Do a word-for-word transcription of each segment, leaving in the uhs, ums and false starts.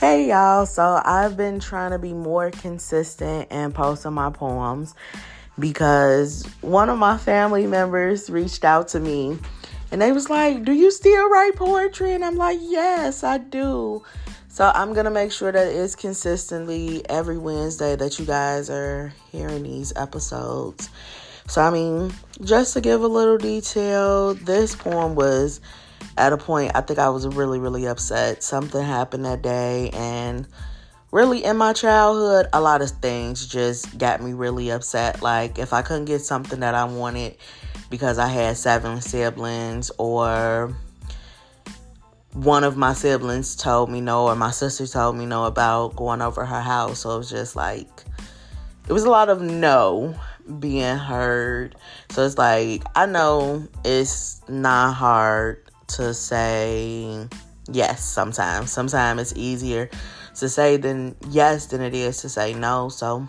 Hey y'all, so I've been trying to be more consistent and posting my poems because one of my family members reached out to me and they was like, do you still write poetry? And I'm like, yes, I do. So I'm going to make sure that it's consistently every Wednesday that you guys are hearing these episodes. So, I mean, just to give a little detail, this poem was at a point, I think I was really, really upset. Something happened that day. And really, in my childhood, a lot of things just got me really upset. Like, if I couldn't get something that I wanted because I had seven siblings, or one of my siblings told me no, or my sister told me no about going over her house. So it was just like, it was a lot of no being heard. So it's like, I know it's not hard to say yes sometimes. Sometimes it's easier to say than yes than it is to say no. So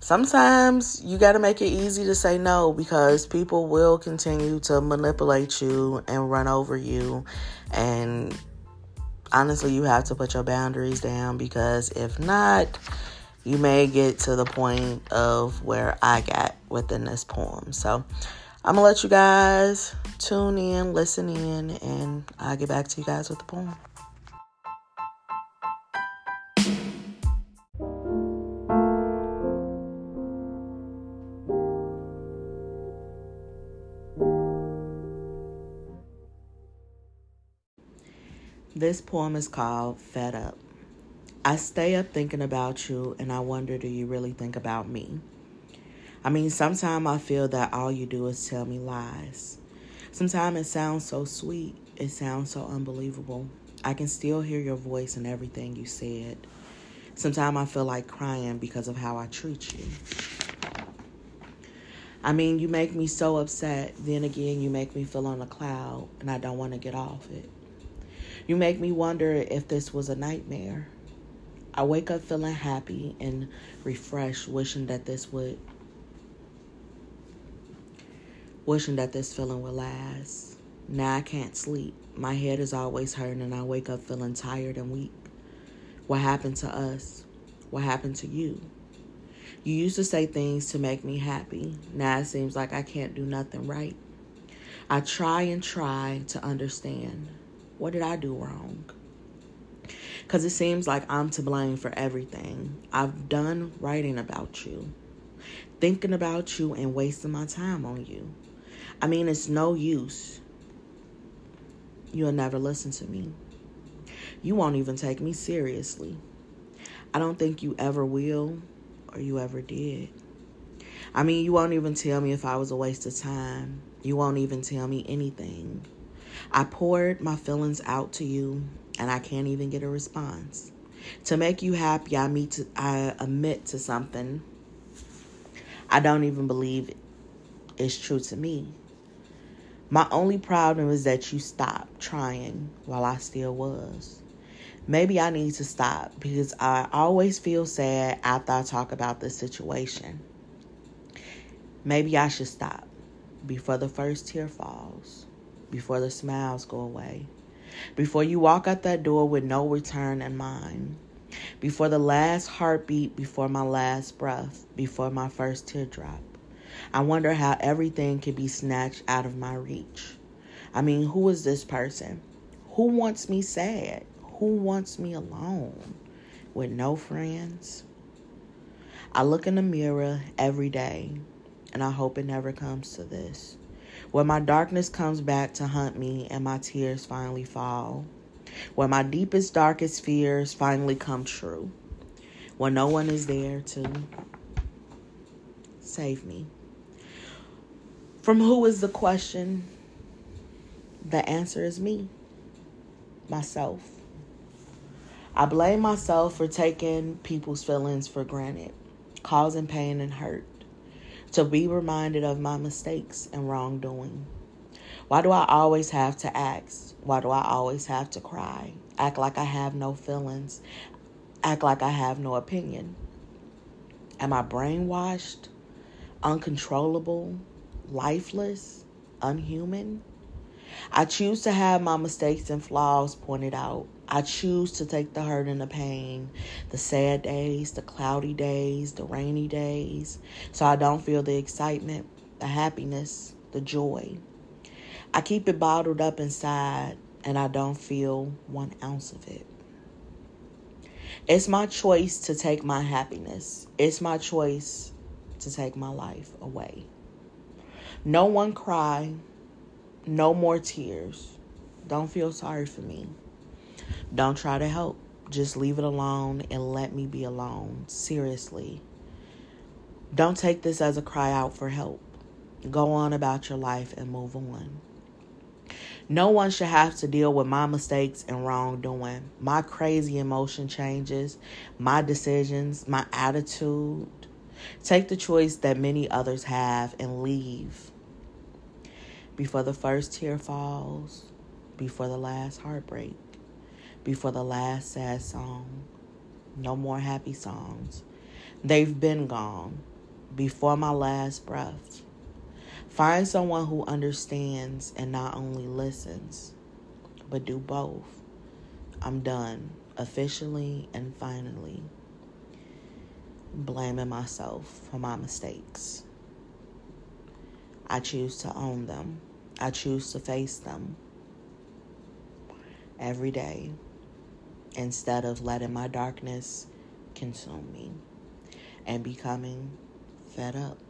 sometimes you got to make it easy to say no, because people will continue to manipulate you and run over you. And honestly, you have to put your boundaries down, because if not, you may get to the point of where I got within this poem. So I'm going to let you guys tune in, listen in, and I'll get back to you guys with the poem. This poem is called Fed Up. I stay up thinking about you, and I wonder, do you really think about me? I mean, sometimes I feel that all you do is tell me lies. Sometimes it sounds so sweet. It sounds so unbelievable. I can still hear your voice and everything you said. Sometimes I feel like crying because of how I treat you. I mean, you make me so upset. Then again, you make me feel on a cloud, and I don't want to get off it. You make me wonder if this was a nightmare. I wake up feeling happy and refreshed, wishing that this would Wishing that this feeling would last. Now I can't sleep. My head is always hurting, and I wake up feeling tired and weak. What happened to us? What happened to you? You used to say things to make me happy. Now it seems like I can't do nothing right. I try and try to understand. What did I do wrong? Because it seems like I'm to blame for everything. I've done writing about you, thinking about you, and wasting my time on you. I mean, it's no use. You'll never listen to me. You won't even take me seriously. I don't think you ever will, or you ever did. I mean, you won't even tell me if I was a waste of time. You won't even tell me anything. I poured my feelings out to you, and I can't even get a response. To make you happy, I meet to, I admit to something I don't even believe it's true to me. My only problem is that you stopped trying while I still was. Maybe I need to stop, because I always feel sad after I talk about this situation. Maybe I should stop before the first tear falls, before the smiles go away, before you walk out that door with no return in mind. Before the last heartbeat, before my last breath, before my first teardrop. I wonder how everything could be snatched out of my reach. I mean, who is this person? Who wants me sad? Who wants me alone with no friends? I look in the mirror every day, and I hope it never comes to this, where my darkness comes back to haunt me and my tears finally fall. Where my deepest, darkest fears finally come true. When no one is there to save me. From who is the question? The answer is me. Myself. I blame myself for taking people's feelings for granted, causing pain and hurt, to be reminded of my mistakes and wrongdoing. Why do I always have to ask? Why do I always have to cry? Act like I have no feelings. Act like I have no opinion. Am I brainwashed? Uncontrollable? Lifeless? Unhuman? I choose to have my mistakes and flaws pointed out. I choose to take the hurt and the pain, the sad days, the cloudy days, the rainy days, so I don't feel the excitement, the happiness, the joy. I keep it bottled up inside, and I don't feel one ounce of it. It's my choice to take my happiness. It's my choice to take my life away. No one cry. No more tears. Don't feel sorry for me. Don't try to help. Just leave it alone and let me be alone. Seriously. Don't take this as a cry out for help. Go on about your life and move on. No one should have to deal with my mistakes and wrongdoing, my crazy emotion changes, my decisions, my attitude. Take the choice that many others have and leave. Before the first tear falls, before the last heartbreak, before the last sad song, no more happy songs. They've been gone. Before my last breath. Find someone who understands and not only listens, but do both. I'm done, officially and finally, blaming myself for my mistakes. I choose to own them. I choose to face them every day instead of letting my darkness consume me and becoming fed up.